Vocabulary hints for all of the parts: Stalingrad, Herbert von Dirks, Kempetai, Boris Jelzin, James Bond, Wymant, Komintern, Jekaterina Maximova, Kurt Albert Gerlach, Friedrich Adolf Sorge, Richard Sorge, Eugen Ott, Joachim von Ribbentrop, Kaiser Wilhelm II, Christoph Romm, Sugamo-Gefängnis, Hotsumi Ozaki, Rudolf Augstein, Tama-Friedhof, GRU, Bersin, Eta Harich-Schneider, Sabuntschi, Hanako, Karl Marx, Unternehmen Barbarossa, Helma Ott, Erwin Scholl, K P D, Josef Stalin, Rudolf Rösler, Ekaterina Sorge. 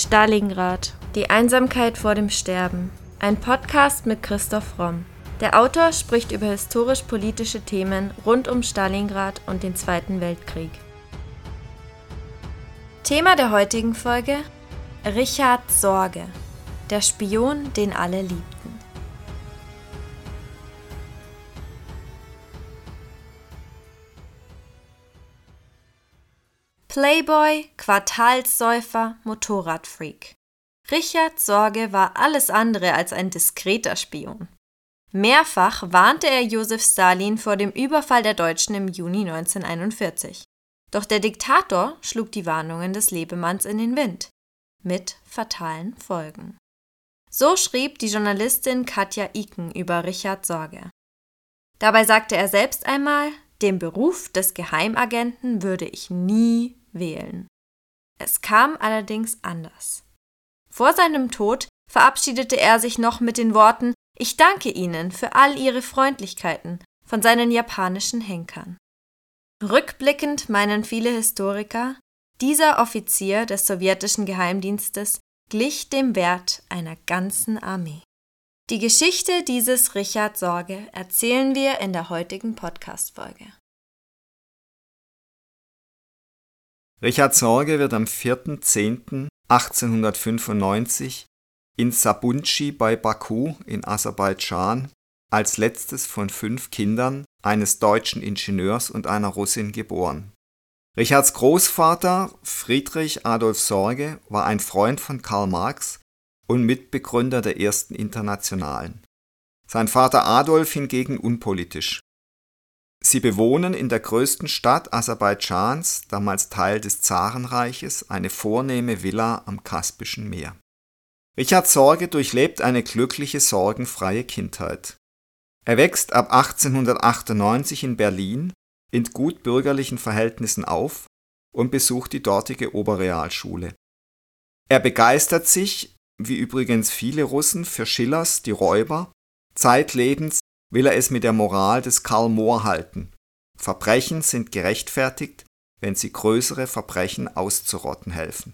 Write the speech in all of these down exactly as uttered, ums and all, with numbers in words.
Stalingrad. Die Einsamkeit vor dem Sterben. Ein Podcast mit Christoph Romm. Der Autor spricht über historisch-politische Themen rund um Stalingrad und den Zweiten Weltkrieg. Thema der heutigen Folge: Richard Sorge, der Spion, den alle liebten. Playboy, Quartalssäufer, Motorradfreak. Richard Sorge war alles andere als ein diskreter Spion. Mehrfach warnte er Josef Stalin vor dem Überfall der Deutschen im Juni neunzehnhunderteinundvierzig. Doch der Diktator schlug die Warnungen des Lebemanns in den Wind, mit fatalen Folgen. So schrieb die Journalistin Katja Iken über Richard Sorge. Dabei sagte er selbst einmal, den Beruf des Geheimagenten würde ich nie wählen. Es kam allerdings anders. Vor seinem Tod verabschiedete er sich noch mit den Worten: Ich danke Ihnen für all Ihre Freundlichkeiten, von seinen japanischen Henkern. Rückblickend meinen viele Historiker, dieser Offizier des sowjetischen Geheimdienstes glich dem Wert einer ganzen Armee. Die Geschichte dieses Richard Sorge erzählen wir in der heutigen Podcast-Folge. Richard Sorge wird am vierten zehnten achtzehnhundertfünfundneunzig in Sabuntschi bei Baku in Aserbaidschan als letztes von fünf Kindern eines deutschen Ingenieurs und einer Russin geboren. Richards Großvater Friedrich Adolf Sorge war ein Freund von Karl Marx und Mitbegründer der Ersten Internationalen. Sein Vater Adolf hingegen unpolitisch. Sie bewohnen in der größten Stadt Aserbaidschans, damals Teil des Zarenreiches, eine vornehme Villa am Kaspischen Meer. Richard Sorge durchlebt eine glückliche, sorgenfreie Kindheit. Er wächst ab achtzehnhundertachtundneunzig in Berlin in gut bürgerlichen Verhältnissen auf und besucht die dortige Oberrealschule. Er begeistert sich, wie übrigens viele Russen, für Schillers Die Räuber. Zeitlebens will er es mit der Moral des Karl Moor halten. Verbrechen sind gerechtfertigt, wenn sie größere Verbrechen auszurotten helfen.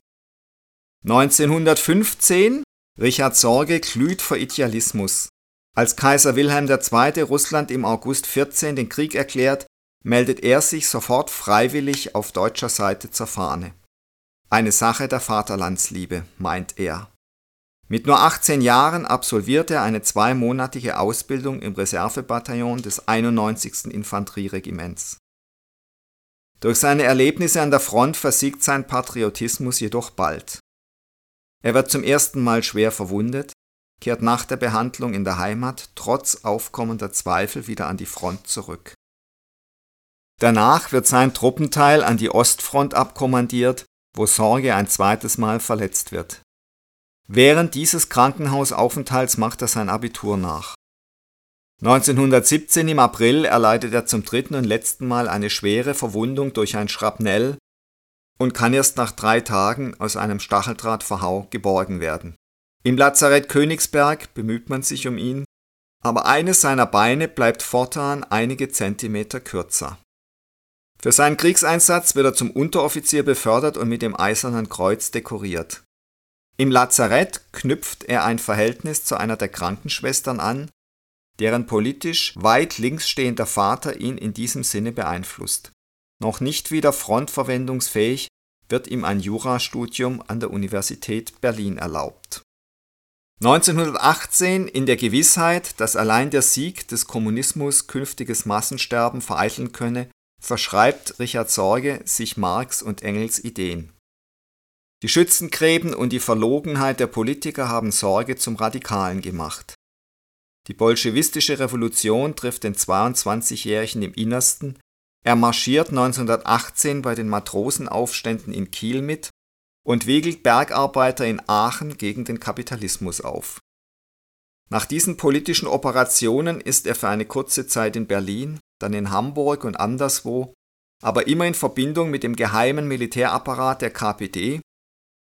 neunzehnhundertfünfzehn, Richard Sorge glüht vor Idealismus. Als Kaiser Wilhelm der Zweite. Russland im August vierzehn den Krieg erklärt, meldet er sich sofort freiwillig auf deutscher Seite zur Fahne. Eine Sache der Vaterlandsliebe, meint er. Mit nur achtzehn Jahren absolviert er eine zweimonatige Ausbildung im Reservebataillon des einundneunzigsten Infanterieregiments. Durch seine Erlebnisse an der Front versiegt sein Patriotismus jedoch bald. Er wird zum ersten Mal schwer verwundet, kehrt nach der Behandlung in der Heimat trotz aufkommender Zweifel wieder an die Front zurück. Danach wird sein Truppenteil an die Ostfront abkommandiert, wo Sorge ein zweites Mal verletzt wird. Während dieses Krankenhausaufenthalts macht er sein Abitur nach. neunzehnhundertsiebzehn im April erleidet er zum dritten und letzten Mal eine schwere Verwundung durch ein Schrapnell und kann erst nach drei Tagen aus einem Stacheldrahtverhau geborgen werden. Im Lazarett Königsberg bemüht man sich um ihn, aber eines seiner Beine bleibt fortan einige Zentimeter kürzer. Für seinen Kriegseinsatz wird er zum Unteroffizier befördert und mit dem Eisernen Kreuz dekoriert. Im Lazarett knüpft er ein Verhältnis zu einer der Krankenschwestern an, deren politisch weit links stehender Vater ihn in diesem Sinne beeinflusst. Noch nicht wieder frontverwendungsfähig, wird ihm ein Jurastudium an der Universität Berlin erlaubt. neunzehnhundertachtzehn, in der Gewissheit, dass allein der Sieg des Kommunismus künftiges Massensterben vereiteln könne, verschreibt Richard Sorge sich Marx und Engels Ideen. Die Schützengräben und die Verlogenheit der Politiker haben Sorge zum Radikalen gemacht. Die bolschewistische Revolution trifft den zweiundzwanzigjährigen im Innersten. Er marschiert neunzehnhundertachtzehn bei den Matrosenaufständen in Kiel mit und wiegelt Bergarbeiter in Aachen gegen den Kapitalismus auf. Nach diesen politischen Operationen ist er für eine kurze Zeit in Berlin, dann in Hamburg und anderswo, aber immer in Verbindung mit dem geheimen Militärapparat der K P D,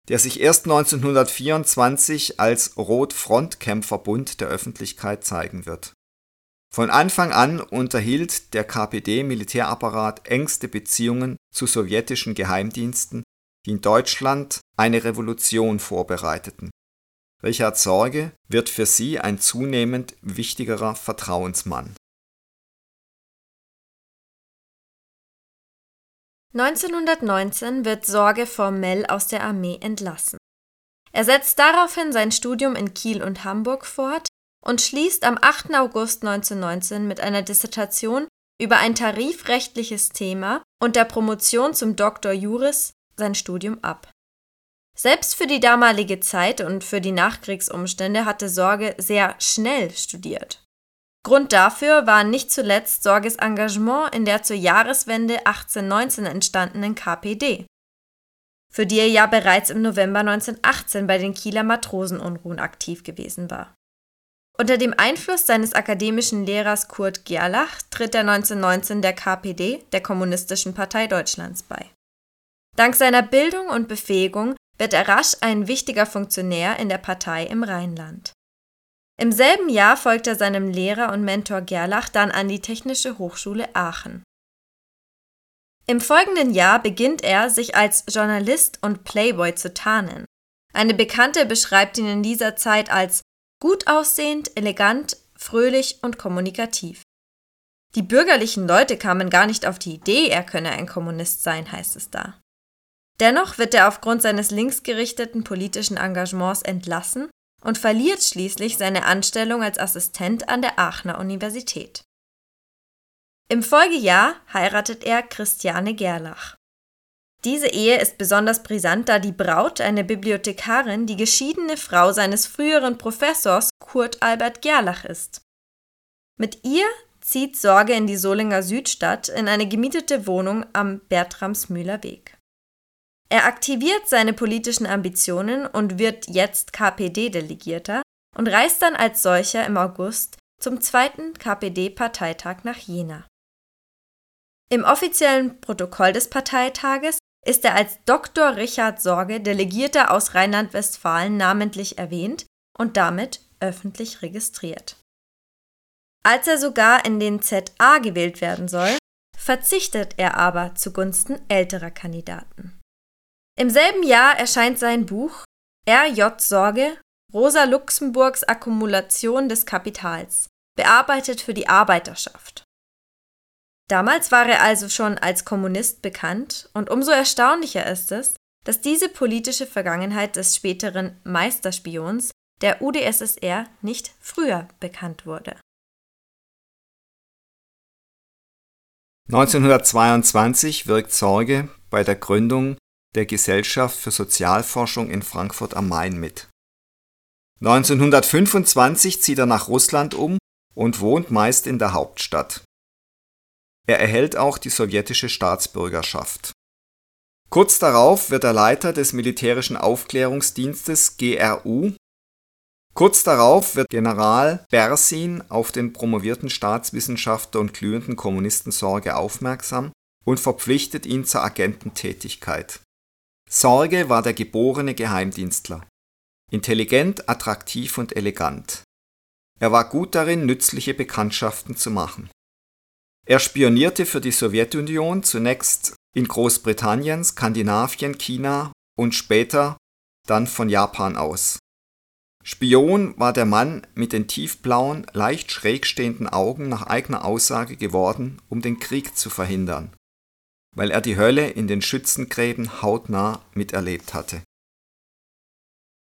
der sich erst neunzehnhundertvierundzwanzig als Rot-Front-Kämpferbund der Öffentlichkeit zeigen wird. Von Anfang an unterhielt der K P D-Militärapparat engste Beziehungen zu sowjetischen Geheimdiensten die in Deutschland eine Revolution vorbereiteten. Richard Sorge wird für sie ein zunehmend wichtigerer Vertrauensmann. neunzehnhundertneunzehn wird Sorge formell aus der Armee entlassen. Er setzt daraufhin sein Studium in Kiel und Hamburg fort und schließt am achten August neunzehnhundertneunzehn mit einer Dissertation über ein tarifrechtliches Thema und der Promotion zum Doktor Juris sein Studium ab. Selbst für die damalige Zeit und für die Nachkriegsumstände hatte Sorge sehr schnell studiert. Grund dafür war nicht zuletzt Sorges Engagement in der zur Jahreswende achtzehnhundertneunzehn entstandenen K P D, für die er ja bereits im November neunzehnhundertachtzehn bei den Kieler Matrosenunruhen aktiv gewesen war. Unter dem Einfluss seines akademischen Lehrers Kurt Gerlach tritt er neunzehnhundertneunzehn der K P D, der Kommunistischen Partei Deutschlands, bei. Dank seiner Bildung und Befähigung wird er rasch ein wichtiger Funktionär in der Partei im Rheinland. Im selben Jahr folgt er seinem Lehrer und Mentor Gerlach dann an die Technische Hochschule Aachen. Im folgenden Jahr beginnt er, sich als Journalist und Playboy zu tarnen. Eine Bekannte beschreibt ihn in dieser Zeit als gut aussehend, elegant, fröhlich und kommunikativ. Die bürgerlichen Leute kamen gar nicht auf die Idee, er könne ein Kommunist sein, heißt es da. Dennoch wird er aufgrund seines linksgerichteten politischen Engagements entlassen und verliert schließlich seine Anstellung als Assistent an der Aachener Universität. Im Folgejahr heiratet er Christiane Gerlach. Diese Ehe ist besonders brisant, da die Braut, eine Bibliothekarin, die geschiedene Frau seines früheren Professors Kurt Albert Gerlach ist. Mit ihr zieht Sorge in die Solinger Südstadt in eine gemietete Wohnung am Bertramsmühler Weg. Er aktiviert seine politischen Ambitionen und wird jetzt K P D-Delegierter und reist dann als solcher im August zum zweiten K P D-Parteitag nach Jena. Im offiziellen Protokoll des Parteitages ist er als Doktor Richard Sorge, Delegierter aus Rheinland-Westfalen, namentlich erwähnt und damit öffentlich registriert. Als er sogar in den Z A gewählt werden soll, verzichtet er aber zugunsten älterer Kandidaten. Im selben Jahr erscheint sein Buch R J Sorge, Rosa Luxemburgs Akkumulation des Kapitals, bearbeitet für die Arbeiterschaft. Damals war er also schon als Kommunist bekannt und umso erstaunlicher ist es, dass diese politische Vergangenheit des späteren Meisterspions der U d S S R nicht früher bekannt wurde. neunzehnhundertzweiundzwanzig wirkt Sorge bei der Gründung der Gesellschaft für Sozialforschung in Frankfurt am Main mit. neunzehnhundertfünfundzwanzig zieht er nach Russland um und wohnt meist in der Hauptstadt. Er erhält auch die sowjetische Staatsbürgerschaft. Kurz darauf wird er Leiter des militärischen Aufklärungsdienstes G R U. Kurz darauf wird General Bersin auf den promovierten Staatswissenschaftler und glühenden Kommunisten Sorge aufmerksam und verpflichtet ihn zur Agententätigkeit. Sorge war der geborene Geheimdienstler. Intelligent, attraktiv und elegant. Er war gut darin, nützliche Bekanntschaften zu machen. Er spionierte für die Sowjetunion zunächst in Großbritannien, Skandinavien, China und später dann von Japan aus. Spion war der Mann mit den tiefblauen, leicht schräg stehenden Augen nach eigener Aussage geworden, um den Krieg zu verhindern, weil er die Hölle in den Schützengräben hautnah miterlebt hatte.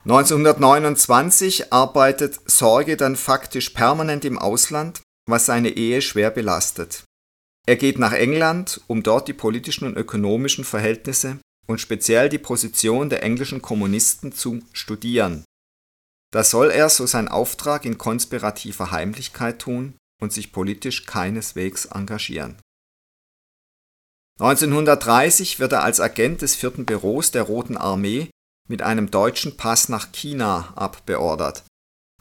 neunzehnhundertneunundzwanzig arbeitet Sorge dann faktisch permanent im Ausland, was seine Ehe schwer belastet. Er geht nach England, um dort die politischen und ökonomischen Verhältnisse und speziell die Position der englischen Kommunisten zu studieren. Das soll er, so sein Auftrag, in konspirativer Heimlichkeit tun und sich politisch keineswegs engagieren. neunzehnhundertdreißig wird er als Agent des vierten Büros der Roten Armee mit einem deutschen Pass nach China abbeordert.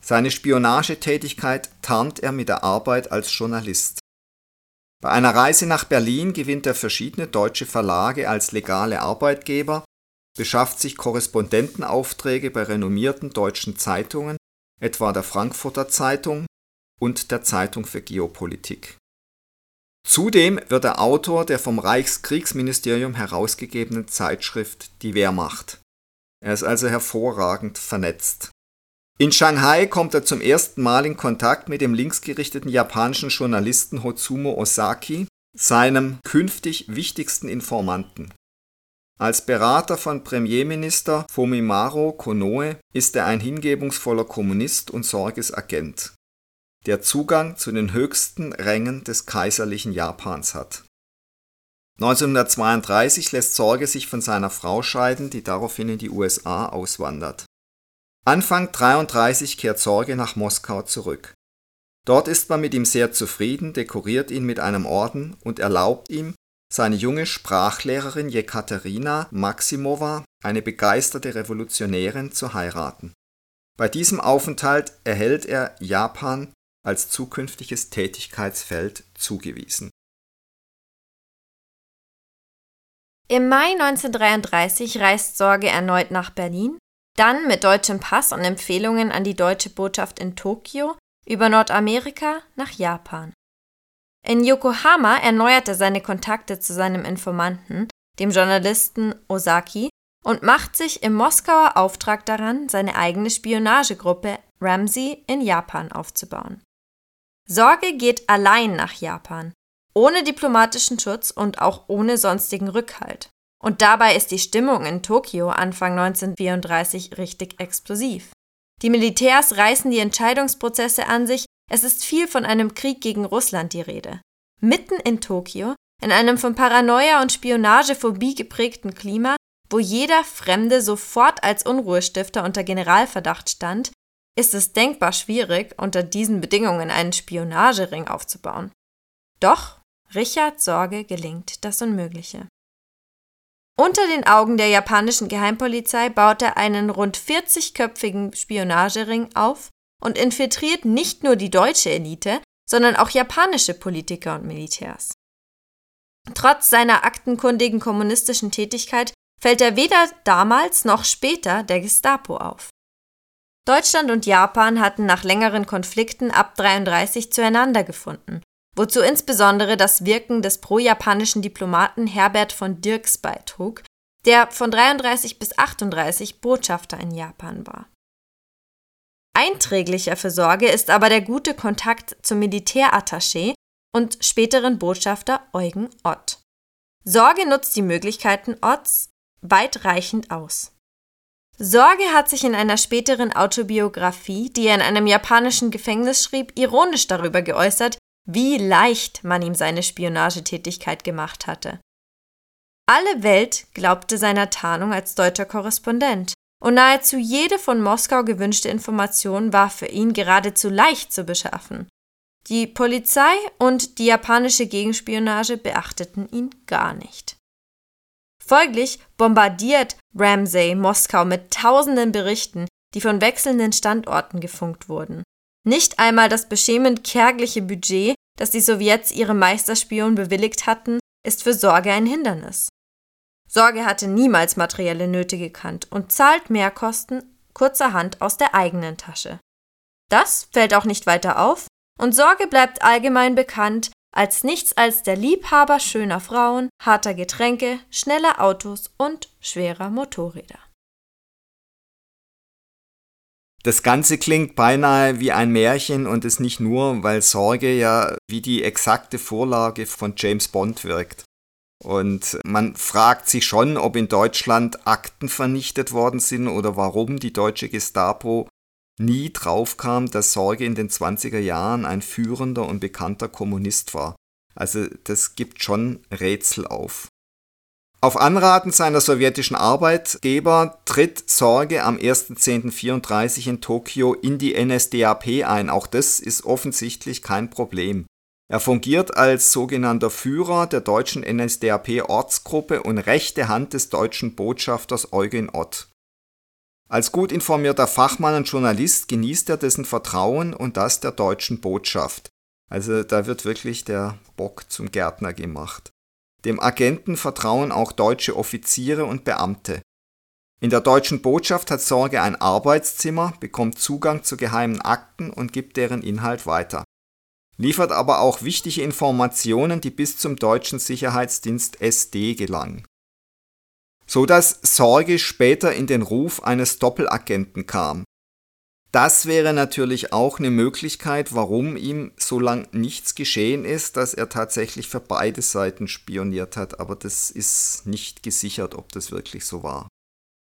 Seine Spionagetätigkeit tarnt er mit der Arbeit als Journalist. Bei einer Reise nach Berlin gewinnt er verschiedene deutsche Verlage als legale Arbeitgeber, beschafft sich Korrespondentenaufträge bei renommierten deutschen Zeitungen, etwa der Frankfurter Zeitung und der Zeitung für Geopolitik. Zudem wird er Autor der vom Reichskriegsministerium herausgegebenen Zeitschrift Die Wehrmacht. Er ist also hervorragend vernetzt. In Shanghai kommt er zum ersten Mal in Kontakt mit dem linksgerichteten japanischen Journalisten Hotsumi Ozaki, seinem künftig wichtigsten Informanten. Als Berater von Premierminister Fumimaro Konoe ist er ein hingebungsvoller Kommunist und Sorges Agent, der Zugang zu den höchsten Rängen des kaiserlichen Japans hat. neunzehnhundertzweiunddreißig lässt Sorge sich von seiner Frau scheiden, die daraufhin in die U S A auswandert. Anfang neunzehnhundertdreiunddreißig kehrt Sorge nach Moskau zurück. Dort ist man mit ihm sehr zufrieden, dekoriert ihn mit einem Orden und erlaubt ihm, seine junge Sprachlehrerin Jekaterina Maximova, eine begeisterte Revolutionärin, zu heiraten. Bei diesem Aufenthalt erhält er Japan als zukünftiges Tätigkeitsfeld zugewiesen. Im Mai neunzehnhundertdreiunddreißig reist Sorge erneut nach Berlin, dann mit deutschem Pass und Empfehlungen an die deutsche Botschaft in Tokio über Nordamerika nach Japan. In Yokohama erneuert er seine Kontakte zu seinem Informanten, dem Journalisten Ozaki, und macht sich im Moskauer Auftrag daran, seine eigene Spionagegruppe Ramsey in Japan aufzubauen. Sorge geht allein nach Japan, ohne diplomatischen Schutz und auch ohne sonstigen Rückhalt. Und dabei ist die Stimmung in Tokio Anfang neunzehnhundertvierunddreißig richtig explosiv. Die Militärs reißen die Entscheidungsprozesse an sich, es ist viel von einem Krieg gegen Russland die Rede. Mitten in Tokio, in einem von Paranoia und Spionagephobie geprägten Klima, wo jeder Fremde sofort als Unruhestifter unter Generalverdacht stand, ist es denkbar schwierig, unter diesen Bedingungen einen Spionagering aufzubauen. Doch Richard Sorge gelingt das Unmögliche. Unter den Augen der japanischen Geheimpolizei baut er einen rund vierzigköpfigen Spionagering auf und infiltriert nicht nur die deutsche Elite, sondern auch japanische Politiker und Militärs. Trotz seiner aktenkundigen kommunistischen Tätigkeit fällt er weder damals noch später der Gestapo auf. Deutschland und Japan hatten nach längeren Konflikten ab neunzehnhundertdreiunddreißig zueinander gefunden, wozu insbesondere das Wirken des pro-japanischen Diplomaten Herbert von Dirks beitrug, der von neunzehnhundertdreiunddreißig bis neunzehnhundertachtunddreißig Botschafter in Japan war. Einträglicher für Sorge ist aber der gute Kontakt zum Militärattaché und späteren Botschafter Eugen Ott. Sorge nutzt die Möglichkeiten Otts weitreichend aus. Sorge hat sich in einer späteren Autobiografie, die er in einem japanischen Gefängnis schrieb, ironisch darüber geäußert, wie leicht man ihm seine Spionagetätigkeit gemacht hatte. Alle Welt glaubte seiner Tarnung als deutscher Korrespondent und nahezu jede von Moskau gewünschte Information war für ihn geradezu leicht zu beschaffen. Die Polizei und die japanische Gegenspionage beachteten ihn gar nicht. Folglich bombardiert Ramsey Moskau mit tausenden Berichten, die von wechselnden Standorten gefunkt wurden. Nicht einmal das beschämend kärgliche Budget, das die Sowjets ihrem Meisterspion bewilligt hatten, ist für Sorge ein Hindernis. Sorge hatte niemals materielle Nöte gekannt und zahlt Mehrkosten kurzerhand aus der eigenen Tasche. Das fällt auch nicht weiter auf und Sorge bleibt allgemein bekannt als nichts als der Liebhaber schöner Frauen, harter Getränke, schneller Autos und schwerer Motorräder. Das Ganze klingt beinahe wie ein Märchen und es nicht nur, weil Sorge ja wie die exakte Vorlage von James Bond wirkt. Und man fragt sich schon, ob in Deutschland Akten vernichtet worden sind oder warum die deutsche Gestapo nie draufkam, dass Sorge in den zwanziger Jahren ein führender und bekannter Kommunist war. Also das gibt schon Rätsel auf. Auf Anraten seiner sowjetischen Arbeitgeber tritt Sorge am ersten zehnten vierunddreißig in Tokio in die N S D A P ein. Auch das ist offensichtlich kein Problem. Er fungiert als sogenannter Führer der deutschen N S D A P-Ortsgruppe und rechte Hand des deutschen Botschafters Eugen Ott. Als gut informierter Fachmann und Journalist genießt er dessen Vertrauen und das der deutschen Botschaft. Also da wird wirklich der Bock zum Gärtner gemacht. Dem Agenten vertrauen auch deutsche Offiziere und Beamte. In der deutschen Botschaft hat Sorge ein Arbeitszimmer, bekommt Zugang zu geheimen Akten und gibt deren Inhalt weiter. liefert aber auch wichtige Informationen, die bis zum deutschen Sicherheitsdienst S D gelangen. So dass Sorge später in den Ruf eines Doppelagenten kam. Das wäre natürlich auch eine Möglichkeit, warum ihm so lang nichts geschehen ist, dass er tatsächlich für beide Seiten spioniert hat, aber das ist nicht gesichert, ob das wirklich so war.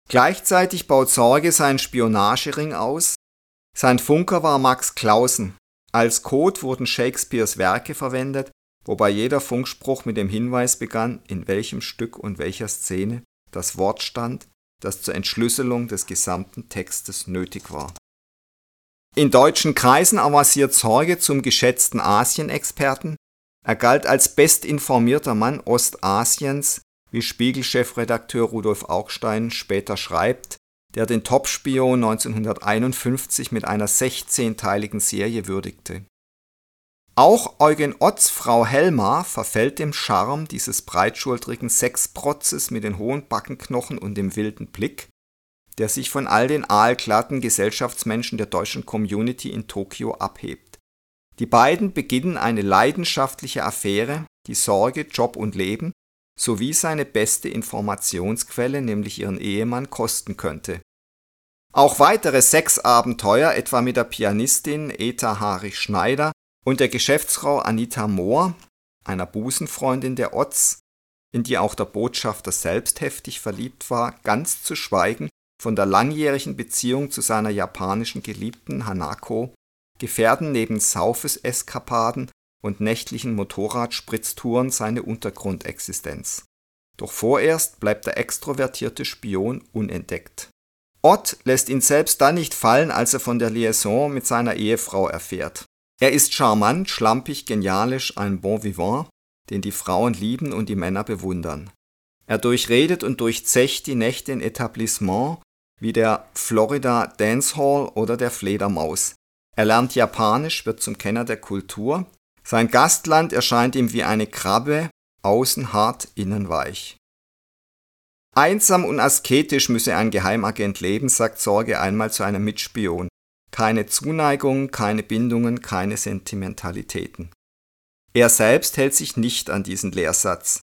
Gleichzeitig baut Sorge seinen Spionagering aus. Sein Funker war Max Klausen. Als Code wurden Shakespeares Werke verwendet, wobei jeder Funkspruch mit dem Hinweis begann, in welchem Stück und welcher Szene das Wort stand, das zur Entschlüsselung des gesamten Textes nötig war. In deutschen Kreisen avanciert Sorge zum geschätzten Asienexperten. Er galt als bestinformierter Mann Ostasiens, wie Spiegel-Chefredakteur Rudolf Augstein später schreibt, der den Top-Spion neunzehnhunderteinundfünfzig mit einer sechzehnteiligen Serie würdigte. Auch Eugen Otts Frau Helma verfällt dem Charme dieses breitschultrigen Sexprotzes mit den hohen Backenknochen und dem wilden Blick, der sich von all den aalglatten Gesellschaftsmenschen der deutschen Community in Tokio abhebt. Die beiden beginnen eine leidenschaftliche Affäre, die Sorge, Job und Leben sowie seine beste Informationsquelle, nämlich ihren Ehemann, kosten könnte. Auch weitere Sexabenteuer, etwa mit der Pianistin Eta Harich-Schneider und der Geschäftsfrau Anita Mohr, einer Busenfreundin der Otts, in die auch der Botschafter selbst heftig verliebt war, ganz zu schweigen von der langjährigen Beziehung zu seiner japanischen Geliebten Hanako, gefährden neben Saufes-Eskapaden und nächtlichen Motorradspritztouren seine Untergrundexistenz. Doch vorerst bleibt der extrovertierte Spion unentdeckt. Ott lässt ihn selbst dann nicht fallen, als er von der Liaison mit seiner Ehefrau erfährt. Er ist charmant, schlampig, genialisch, ein bon vivant, den die Frauen lieben und die Männer bewundern. Er durchredet und durchzecht die Nächte in Etablissements wie der Florida Dancehall oder der Fledermaus. Er lernt Japanisch, wird zum Kenner der Kultur. Sein Gastland erscheint ihm wie eine Krabbe, außen hart, innen weich. Einsam und asketisch müsse ein Geheimagent leben, sagt Sorge einmal zu einem Mitspion. Keine Zuneigungen, keine Bindungen, keine Sentimentalitäten. Er selbst hält sich nicht an diesen Lehrsatz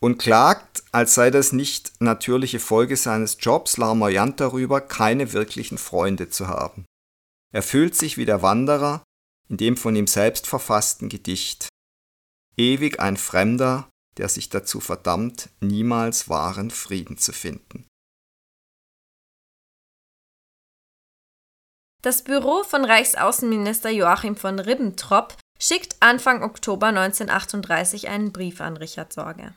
und klagt, als sei das nicht natürliche Folge seines Jobs, larmoyant darüber, keine wirklichen Freunde zu haben. Er fühlt sich wie der Wanderer in dem von ihm selbst verfassten Gedicht. Ewig ein Fremder, der sich dazu verdammt, niemals wahren Frieden zu finden. Das Büro von Reichsaußenminister Joachim von Ribbentrop schickt Anfang Oktober neunzehnhundertachtunddreißig einen Brief an Richard Sorge.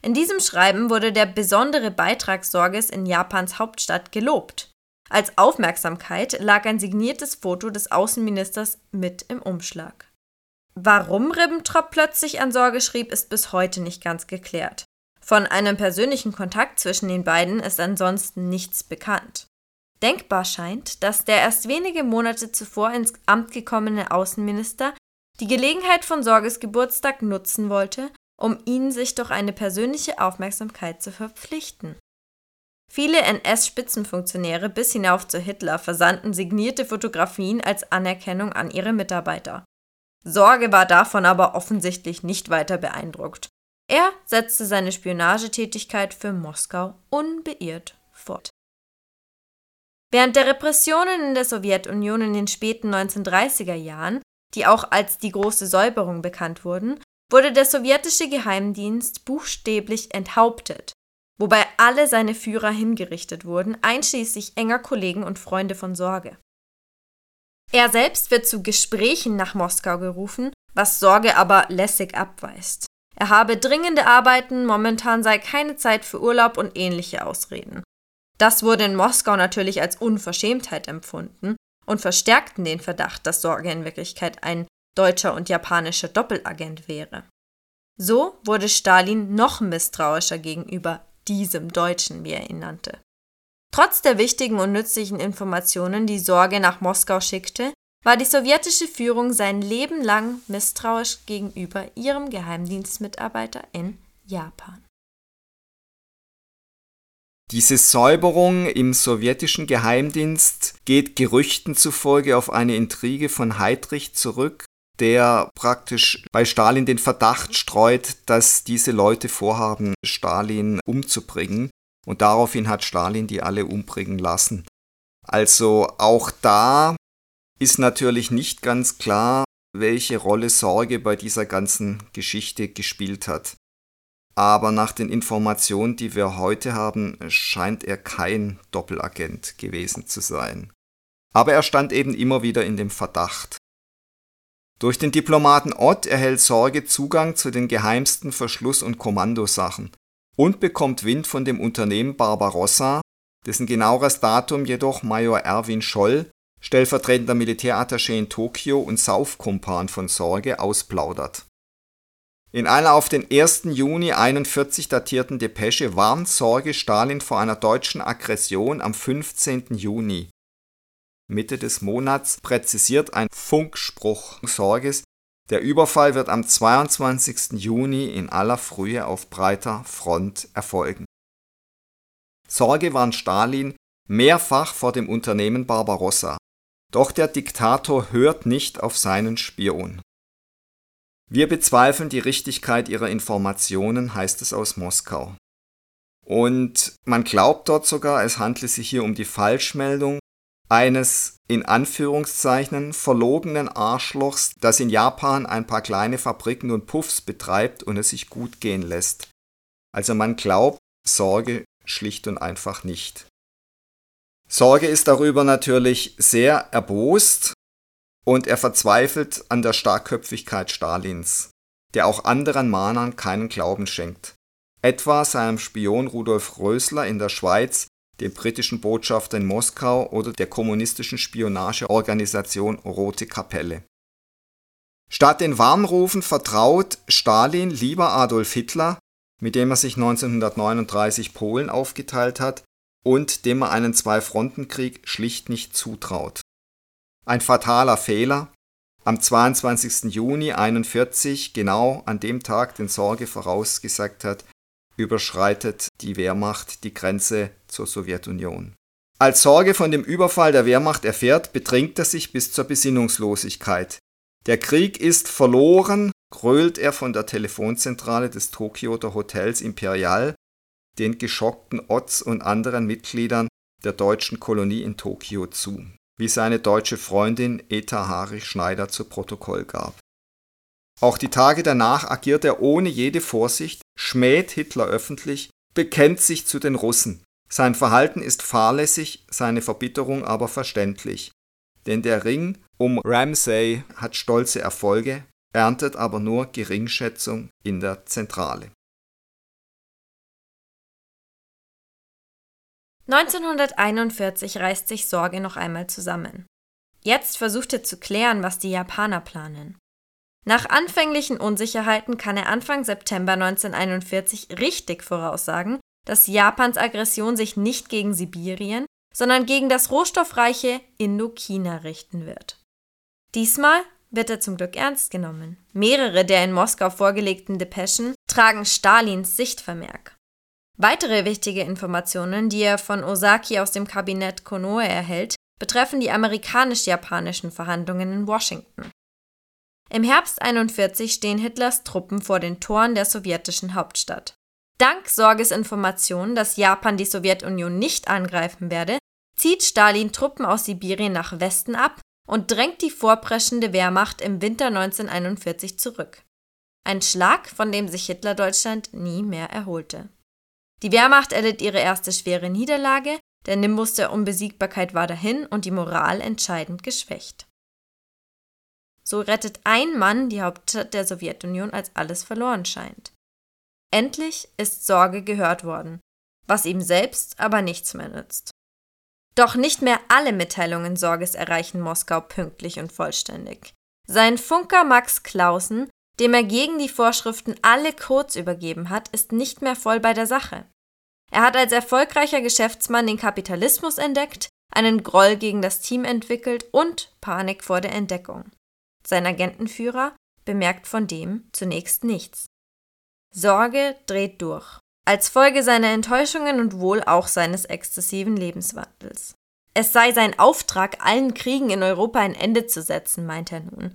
In diesem Schreiben wurde der besondere Beitrag Sorges in Japans Hauptstadt gelobt. Als Aufmerksamkeit lag ein signiertes Foto des Außenministers mit im Umschlag. Warum Ribbentrop plötzlich an Sorge schrieb, ist bis heute nicht ganz geklärt. Von einem persönlichen Kontakt zwischen den beiden ist ansonsten nichts bekannt. Denkbar scheint, dass der erst wenige Monate zuvor ins Amt gekommene Außenminister die Gelegenheit von Sorges Geburtstag nutzen wollte, um ihnen sich durch eine persönliche Aufmerksamkeit zu verpflichten. Viele N S-Spitzenfunktionäre bis hinauf zu Hitler versandten signierte Fotografien als Anerkennung an ihre Mitarbeiter. Sorge war davon aber offensichtlich nicht weiter beeindruckt. Er setzte seine Spionagetätigkeit für Moskau unbeirrt fort. Während der Repressionen in der Sowjetunion in den späten neunzehnhundertdreißiger Jahren, die auch als die Große Säuberung bekannt wurden, wurde der sowjetische Geheimdienst buchstäblich enthauptet, wobei alle seine Führer hingerichtet wurden, einschließlich enger Kollegen und Freunde von Sorge. Er selbst wird zu Gesprächen nach Moskau gerufen, was Sorge aber lässig abweist. Er habe dringende Arbeiten, momentan sei keine Zeit für Urlaub und ähnliche Ausreden. Das wurde in Moskau natürlich als Unverschämtheit empfunden und verstärkten den Verdacht, dass Sorge in Wirklichkeit ein deutscher und japanischer Doppelagent wäre. So wurde Stalin noch misstrauischer gegenüber diesem Deutschen, wie er ihn nannte. Trotz der wichtigen und nützlichen Informationen, die Sorge nach Moskau schickte, war die sowjetische Führung sein Leben lang misstrauisch gegenüber ihrem Geheimdienstmitarbeiter in Japan. Diese Säuberung im sowjetischen Geheimdienst geht Gerüchten zufolge auf eine Intrige von Heydrich zurück, der praktisch bei Stalin den Verdacht streut, dass diese Leute vorhaben, Stalin umzubringen. Und daraufhin hat Stalin die alle umbringen lassen. Also auch da ist natürlich nicht ganz klar, welche Rolle Sorge bei dieser ganzen Geschichte gespielt hat. Aber nach den Informationen, die wir heute haben, scheint er kein Doppelagent gewesen zu sein. Aber er stand eben immer wieder in dem Verdacht. Durch den Diplomaten Ott erhält Sorge Zugang zu den geheimsten Verschluss- und Kommandosachen und bekommt Wind von dem Unternehmen Barbarossa, dessen genaueres Datum jedoch Major Erwin Scholl, stellvertretender Militärattaché in Tokio und Saufkumpan von Sorge, ausplaudert. In einer auf den ersten Juni einundvierzig datierten Depesche warnt Sorge Stalin vor einer deutschen Aggression am fünfzehnten Juni. Mitte des Monats präzisiert ein Funkspruch Sorges, der Überfall wird am zweiundzwanzigsten Juni in aller Frühe auf breiter Front erfolgen. Sorge warnt Stalin mehrfach vor dem Unternehmen Barbarossa, doch der Diktator hört nicht auf seinen Spion. Wir bezweifeln die Richtigkeit ihrer Informationen, heißt es aus Moskau. Und man glaubt dort sogar, es handle sich hier um die Falschmeldung eines in Anführungszeichen verlogenen Arschlochs, das in Japan ein paar kleine Fabriken und Puffs betreibt und es sich gut gehen lässt. Also man glaubt Sorge schlicht und einfach nicht. Sorge ist darüber natürlich sehr erbost und er verzweifelt an der Starkköpfigkeit Stalins, der auch anderen Mahnern keinen Glauben schenkt. Etwa seinem Spion Rudolf Rösler in der Schweiz, dem britischen Botschafter in Moskau oder der kommunistischen Spionageorganisation Rote Kapelle. Statt den Warnrufen vertraut Stalin lieber Adolf Hitler, mit dem er sich neunzehnhundertneununddreißig Polen aufgeteilt hat und dem er einen Zwei-Fronten-Krieg schlicht nicht zutraut. Ein fataler Fehler. Am zweiundzwanzigsten Juni einundvierzig, genau an dem Tag, den Sorge vorausgesagt hat, überschreitet die Wehrmacht die Grenze zur Sowjetunion. Als Sorge von dem Überfall der Wehrmacht erfährt, betrinkt er sich bis zur Besinnungslosigkeit. Der Krieg ist verloren, grölt er von der Telefonzentrale des Tokioter Hotels Imperial, den geschockten Otts und anderen Mitgliedern der deutschen Kolonie in Tokio zu, wie seine deutsche Freundin Eta Harich-Schneider zu Protokoll gab. Auch die Tage danach agiert er ohne jede Vorsicht, schmäht Hitler öffentlich, bekennt sich zu den Russen. Sein Verhalten ist fahrlässig, seine Verbitterung aber verständlich. Denn der Ring um Ramsay hat stolze Erfolge, erntet aber nur Geringschätzung in der Zentrale. neunzehnhunderteinundvierzig reißt sich Sorge noch einmal zusammen. Jetzt versucht er zu klären, was die Japaner planen. Nach anfänglichen Unsicherheiten kann er Anfang September neunzehnhunderteinundvierzig richtig voraussagen, dass Japans Aggression sich nicht gegen Sibirien, sondern gegen das rohstoffreiche Indochina richten wird. Diesmal wird er zum Glück ernst genommen. Mehrere der in Moskau vorgelegten Depeschen tragen Stalins Sichtvermerk. Weitere wichtige Informationen, die er von Ozaki aus dem Kabinett Konoe erhält, betreffen die amerikanisch-japanischen Verhandlungen in Washington. Im Herbst einundvierzig stehen Hitlers Truppen vor den Toren der sowjetischen Hauptstadt. Dank Sorges Informationen, dass Japan die Sowjetunion nicht angreifen werde, zieht Stalin Truppen aus Sibirien nach Westen ab und drängt die vorpreschende Wehrmacht im Winter neunzehnhunderteinundvierzig zurück. Ein Schlag, von dem sich Hitler-Deutschland nie mehr erholte. Die Wehrmacht erlitt ihre erste schwere Niederlage, der Nimbus der Unbesiegbarkeit war dahin und die Moral entscheidend geschwächt. So rettet ein Mann die Hauptstadt der Sowjetunion, als alles verloren scheint. Endlich ist Sorge gehört worden, was ihm selbst aber nichts mehr nützt. Doch nicht mehr alle Mitteilungen Sorges erreichen Moskau pünktlich und vollständig. Sein Funker Max Klausen, dem er gegen die Vorschriften alle Codes übergeben hat, ist nicht mehr voll bei der Sache. Er hat als erfolgreicher Geschäftsmann den Kapitalismus entdeckt, einen Groll gegen das Team entwickelt und Panik vor der Entdeckung. Sein Agentenführer bemerkt von dem zunächst nichts. Sorge dreht durch, als Folge seiner Enttäuschungen und wohl auch seines exzessiven Lebenswandels. Es sei sein Auftrag, allen Kriegen in Europa ein Ende zu setzen, meint er nun.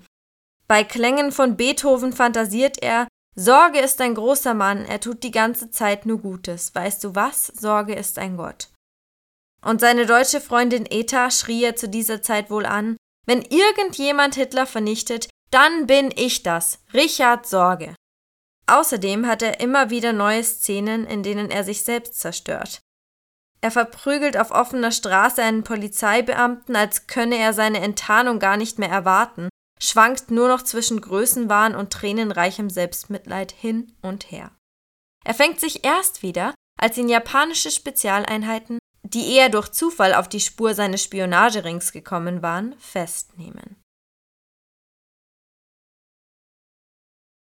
Bei Klängen von Beethoven fantasiert er: Sorge ist ein großer Mann, er tut die ganze Zeit nur Gutes. Weißt du was? Sorge ist ein Gott. Und seine deutsche Freundin Eta schrie er zu dieser Zeit wohl an: Wenn irgendjemand Hitler vernichtet, dann bin ich das, Richard Sorge. Außerdem hat er immer wieder neue Szenen, in denen er sich selbst zerstört. Er verprügelt auf offener Straße einen Polizeibeamten, als könne er seine Enttarnung gar nicht mehr erwarten, schwankt nur noch zwischen Größenwahn und tränenreichem Selbstmitleid hin und her. Er fängt sich erst wieder, als ihn japanische Spezialeinheiten, die eher durch Zufall auf die Spur seines Spionagerings gekommen waren, festnehmen.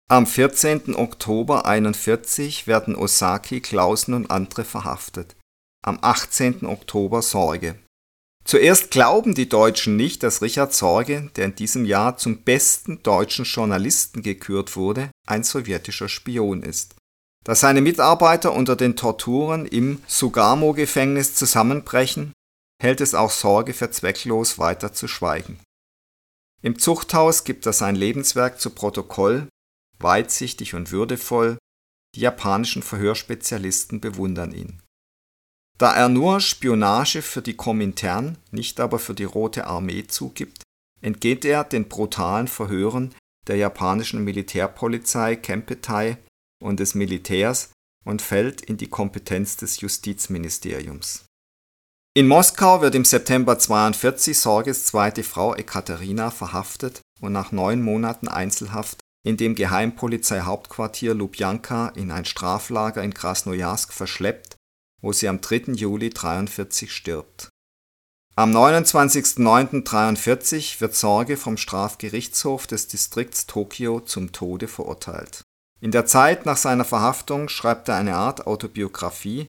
Am vierzehnten Oktober einundvierzig werden Ozaki, Klausen und andere verhaftet. Am achtzehnten Oktober Sorge. Zuerst glauben die Deutschen nicht, dass Richard Sorge, der in diesem Jahr zum besten deutschen Journalisten gekürt wurde, ein sowjetischer Spion ist. Dass seine Mitarbeiter unter den Torturen im Sugamo-Gefängnis zusammenbrechen, hält es auch Sorge für zwecklos, weiter zu schweigen. Im Zuchthaus gibt er sein Lebenswerk zu Protokoll. Weitsichtig und würdevoll, die japanischen Verhörspezialisten bewundern ihn. Da er nur Spionage für die Komintern, nicht aber für die Rote Armee zugibt, entgeht er den brutalen Verhören der japanischen Militärpolizei Kempetai und des Militärs und fällt in die Kompetenz des Justizministeriums. In Moskau wird im September neunzehnhundertzweiundvierzig Sorges zweite Frau Ekaterina verhaftet und nach neun Monaten Einzelhaft in dem Geheimpolizeihauptquartier Lubjanka in ein Straflager in Krasnojarsk verschleppt, wo sie am dritten Juli neunzehnhundertdreiundvierzig stirbt. Am neunundzwanzigsten neunten neunzehnhundertdreiundvierzig wird Sorge vom Strafgerichtshof des Distrikts Tokio zum Tode verurteilt. In der Zeit nach seiner Verhaftung schreibt er eine Art Autobiografie,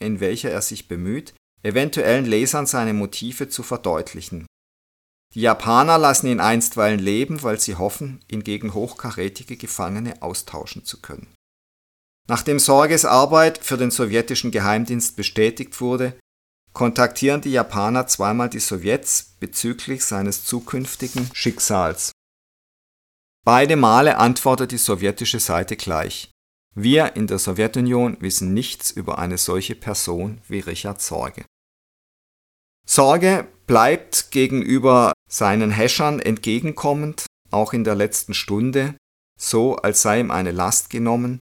in welcher er sich bemüht, eventuellen Lesern seine Motive zu verdeutlichen. Die Japaner lassen ihn einstweilen leben, weil sie hoffen, ihn gegen hochkarätige Gefangene austauschen zu können. Nachdem Sorges Arbeit für den sowjetischen Geheimdienst bestätigt wurde, kontaktieren die Japaner zweimal die Sowjets bezüglich seines zukünftigen Schicksals. Beide Male antwortet die sowjetische Seite gleich: Wir in der Sowjetunion wissen nichts über eine solche Person wie Richard Sorge. Sorge bleibt gegenüber seinen Häschern entgegenkommend, auch in der letzten Stunde, so als sei ihm eine Last genommen,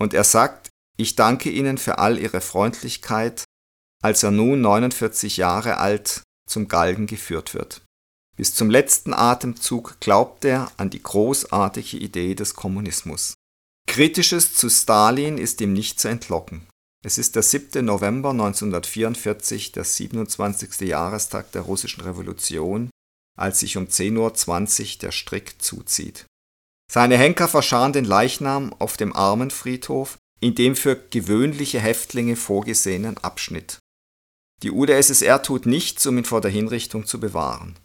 und er sagt: Ich danke Ihnen für all Ihre Freundlichkeit, als er nun neunundvierzig Jahre alt zum Galgen geführt wird. Bis zum letzten Atemzug glaubt er an die großartige Idee des Kommunismus. Kritisches zu Stalin ist ihm nicht zu entlocken. Es ist der siebte November neunzehnhundertvierundvierzig, der siebenundzwanzigste Jahrestag der russischen Revolution, als sich um zehn Uhr zwanzig der Strick zuzieht. Seine Henker verscharren den Leichnam auf dem Armenfriedhof in dem für gewöhnliche Häftlinge vorgesehenen Abschnitt. Die U d S S R tut nichts, um ihn vor der Hinrichtung zu bewahren.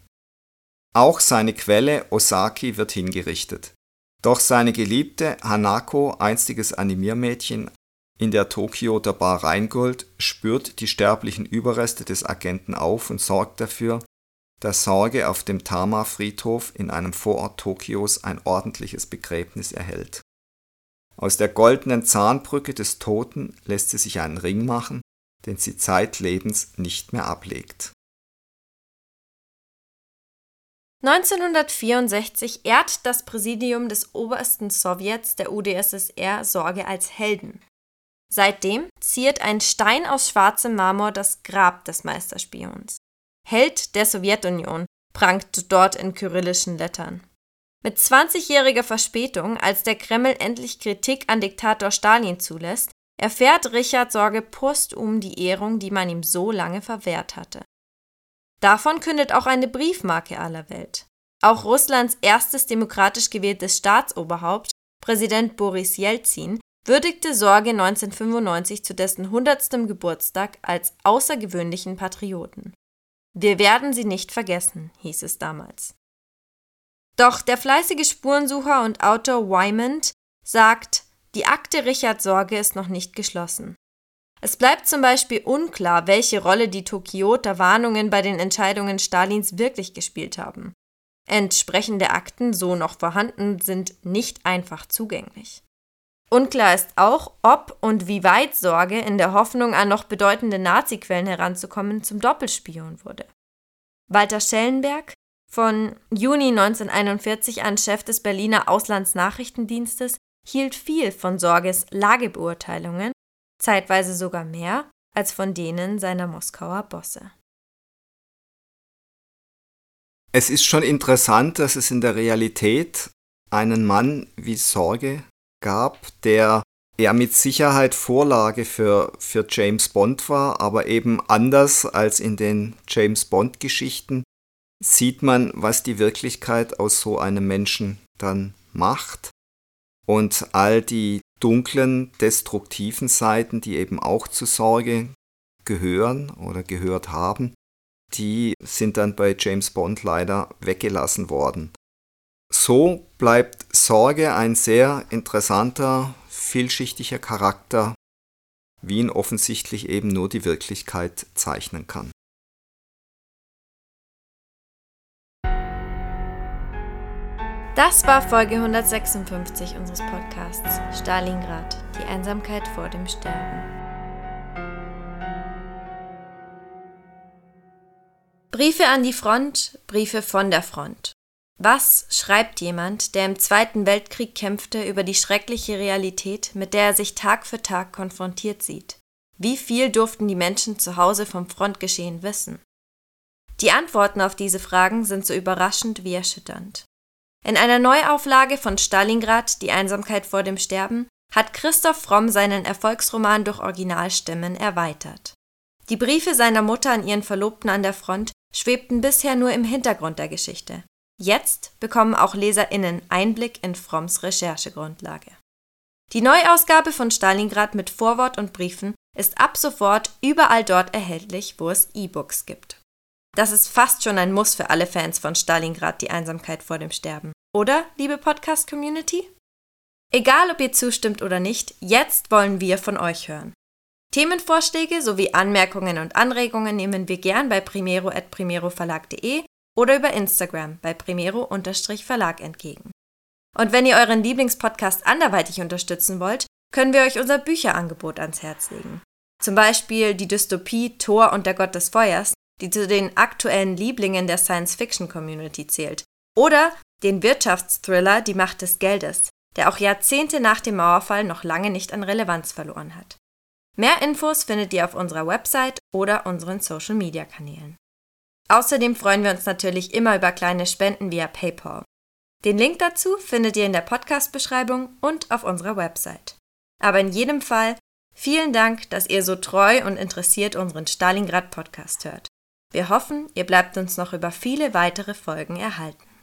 Auch seine Quelle Ozaki wird hingerichtet. Doch seine Geliebte Hanako, einstiges Animiermädchen, in der Tokioter Bar Rheingold spürt die sterblichen Überreste des Agenten auf und sorgt dafür, dass Sorge auf dem Tama-Friedhof in einem Vorort Tokios ein ordentliches Begräbnis erhält. Aus der goldenen Zahnbrücke des Toten lässt sie sich einen Ring machen, den sie zeitlebens nicht mehr ablegt. neunzehnhundertvierundsechzig ehrt das Präsidium des Obersten Sowjets der U d S S R Sorge als Helden. Seitdem ziert ein Stein aus schwarzem Marmor das Grab des Meisterspions. Held der Sowjetunion prangt dort in kyrillischen Lettern. Mit zwanzigjähriger Verspätung, als der Kreml endlich Kritik an Diktator Stalin zulässt, erfährt Richard Sorge postum die Ehrung, die man ihm so lange verwehrt hatte. Davon kündet auch eine Briefmarke aller Welt. Auch Russlands erstes demokratisch gewähltes Staatsoberhaupt, Präsident Boris Jelzin, würdigte Sorge neunzehnhundertfünfundneunzig zu dessen hundertsten Geburtstag als außergewöhnlichen Patrioten. Wir werden sie nicht vergessen, hieß es damals. Doch der fleißige Spurensucher und Autor Wymant sagt, die Akte Richard Sorge ist noch nicht geschlossen. Es bleibt zum Beispiel unklar, welche Rolle die Tokioter Warnungen bei den Entscheidungen Stalins wirklich gespielt haben. Entsprechende Akten, so noch vorhanden, sind nicht einfach zugänglich. Unklar ist auch, ob und wie weit Sorge, in der Hoffnung, an noch bedeutende Nazi-Quellen heranzukommen, zum Doppelspion wurde. Walter Schellenberg, von Juni neunzehnhunderteinundvierzig an Chef des Berliner Auslandsnachrichtendienstes, hielt viel von Sorges Lagebeurteilungen, zeitweise sogar mehr als von denen seiner Moskauer Bosse. Es ist schon interessant, dass es in der Realität einen Mann wie Sorge gab, der ja mit Sicherheit Vorlage für, für James Bond war, aber eben anders als in den James Bond-Geschichten sieht man, was die Wirklichkeit aus so einem Menschen dann macht. Und all die dunklen, destruktiven Seiten, die eben auch zu Sorge gehören oder gehört haben, die sind dann bei James Bond leider weggelassen worden. So bleibt Sorge ein sehr interessanter, vielschichtiger Charakter, wie ihn offensichtlich eben nur die Wirklichkeit zeichnen kann. Das war Folge hundertsechsundfünfzig unseres Podcasts Stalingrad, die Einsamkeit vor dem Sterben. Briefe an die Front, Briefe von der Front. Was schreibt jemand, der im Zweiten Weltkrieg kämpfte, über die schreckliche Realität, mit der er sich Tag für Tag konfrontiert sieht? Wie viel durften die Menschen zu Hause vom Frontgeschehen wissen? Die Antworten auf diese Fragen sind so überraschend wie erschütternd. In einer Neuauflage von Stalingrad, die Einsamkeit vor dem Sterben, hat Christoph Romm seinen Erfolgsroman durch Originalstimmen erweitert. Die Briefe seiner Mutter an ihren Verlobten an der Front schwebten bisher nur im Hintergrund der Geschichte. Jetzt bekommen auch LeserInnen Einblick in Fromms Recherchegrundlage. Die Neuausgabe von Stalingrad mit Vorwort und Briefen ist ab sofort überall dort erhältlich, wo es E-Books gibt. Das ist fast schon ein Muss für alle Fans von Stalingrad, die Einsamkeit vor dem Sterben. Oder, liebe Podcast-Community? Egal, ob ihr zustimmt oder nicht, jetzt wollen wir von euch hören. Themenvorschläge sowie Anmerkungen und Anregungen nehmen wir gern bei primero at primeroverlag punkt de oder über Instagram bei primero-verlag entgegen. Und wenn ihr euren Lieblingspodcast anderweitig unterstützen wollt, können wir euch unser Bücherangebot ans Herz legen. Zum Beispiel die Dystopie Thor und der Gott des Feuers, die zu den aktuellen Lieblingen der Science-Fiction-Community zählt. Oder den Wirtschaftsthriller Die Macht des Geldes, der auch Jahrzehnte nach dem Mauerfall noch lange nicht an Relevanz verloren hat. Mehr Infos findet ihr auf unserer Website oder unseren Social-Media-Kanälen. Außerdem freuen wir uns natürlich immer über kleine Spenden via PayPal. Den Link dazu findet ihr in der Podcast-Beschreibung und auf unserer Website. Aber in jedem Fall, vielen Dank, dass ihr so treu und interessiert unseren Stalingrad-Podcast hört. Wir hoffen, ihr bleibt uns noch über viele weitere Folgen erhalten.